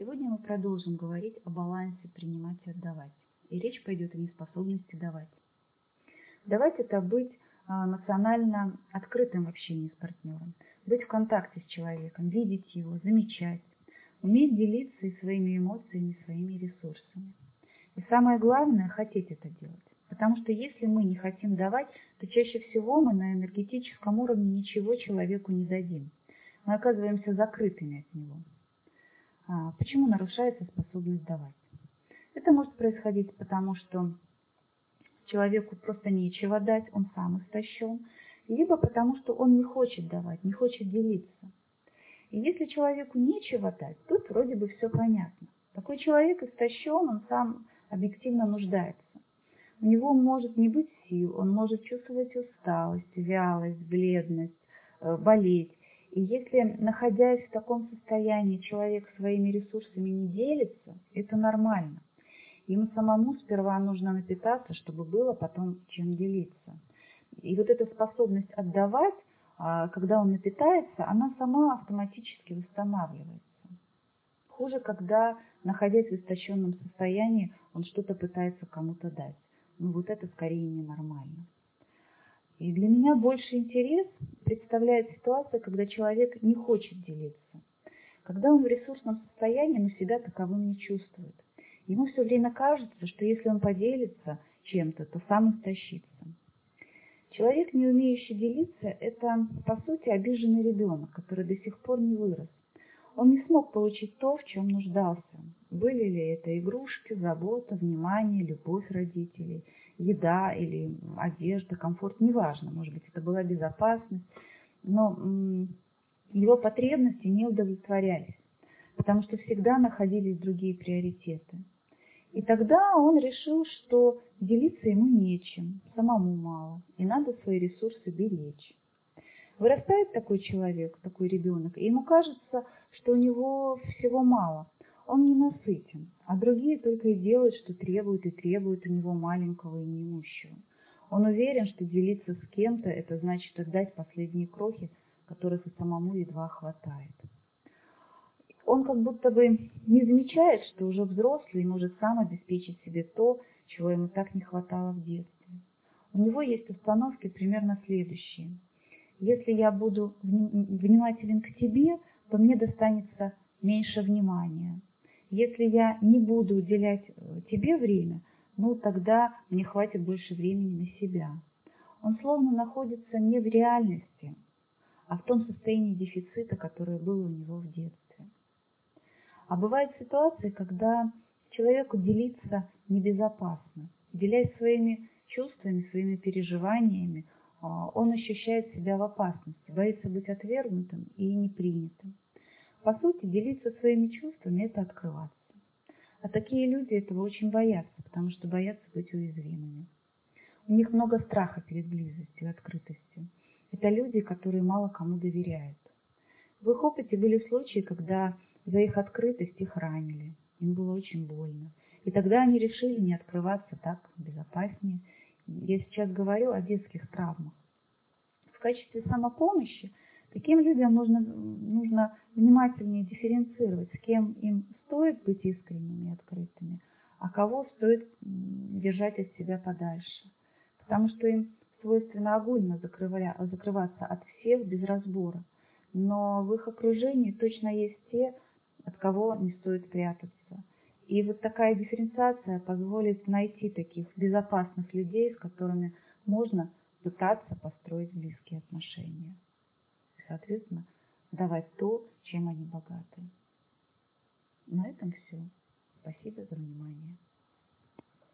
Сегодня мы продолжим говорить о балансе принимать и отдавать. И речь пойдет о неспособности давать. Давать – это быть эмоционально открытым в общении с партнером, быть в контакте с человеком, видеть его, замечать, уметь делиться и своими эмоциями, и своими ресурсами. И самое главное – хотеть это делать. Потому что если мы не хотим давать, то чаще всего мы на энергетическом уровне ничего человеку не дадим. Мы оказываемся закрытыми от него. Почему нарушается способность давать? Это может происходить потому, что человеку просто нечего дать, он сам истощен, либо потому, что он не хочет давать, не хочет делиться. И если человеку нечего дать, тут вроде бы все понятно. Такой человек истощен, он сам объективно нуждается. У него может не быть сил, он может чувствовать усталость, вялость, бледность, болеть. И если, находясь в таком состоянии, человек своими ресурсами не делится, это нормально. Ему самому сперва нужно напитаться, чтобы было потом чем делиться. И вот эта способность отдавать, когда он напитается, она сама автоматически восстанавливается. Хуже, когда, находясь в истощенном состоянии, он что-то пытается кому-то дать. Но вот это скорее ненормально. И для меня больше интерес представляет ситуация, когда человек не хочет делиться. Когда он в ресурсном состоянии, но себя таковым не чувствует. Ему все время кажется, что если он поделится чем-то, то сам истощится. Человек, не умеющий делиться, это, по сути, обиженный ребенок, который до сих пор не вырос. Он не смог получить то, в чем нуждался. Были ли это игрушки, забота, внимание, любовь родителей, еда или одежда, комфорт, неважно, может быть, это была безопасность, но его потребности не удовлетворялись, потому что всегда находились другие приоритеты. И тогда он решил, что делиться ему нечем, самому мало, и надо свои ресурсы беречь. Вырастает такой человек, такой ребенок, и ему кажется, что у него всего мало. Он не насытен, а другие только и делают, что требуют у него маленького и неимущего. Он уверен, что делиться с кем-то – это значит отдать последние крохи, которых и самому едва хватает. Он как будто бы не замечает, что уже взрослый и может сам обеспечить себе то, чего ему так не хватало в детстве. У него есть установки примерно следующие. Если я буду внимателен к тебе, то мне достанется меньше внимания. Если я не буду уделять тебе время, тогда мне хватит больше времени на себя. Он словно находится не в реальности, а в том состоянии дефицита, которое было у него в детстве. А бывают ситуации, когда человеку делиться небезопасно. Делясь своими чувствами, своими переживаниями, он ощущает себя в опасности, боится быть отвергнутым и непринятым. По сути, делиться своими чувствами – это открываться. А такие люди этого очень боятся, потому что боятся быть уязвимыми. У них много страха перед близостью и открытостью. Это люди, которые мало кому доверяют. В их опыте были случаи, когда за их открытость их ранили. Им было очень больно. И тогда они решили не открываться, так безопаснее. Я сейчас говорю о детских травмах. В качестве самопомощи таким людям нужно внимательнее дифференцировать, с кем им стоит быть искренними и открытыми, а кого стоит держать от себя подальше. Потому что им свойственно огульно закрываться от всех без разбора. Но в их окружении точно есть те, от кого не стоит прятаться. И вот такая дифференциация позволит найти таких безопасных людей, с которыми можно пытаться построить близкие отношения. Соответственно, давать то, чем они богаты. На этом все. Спасибо за внимание.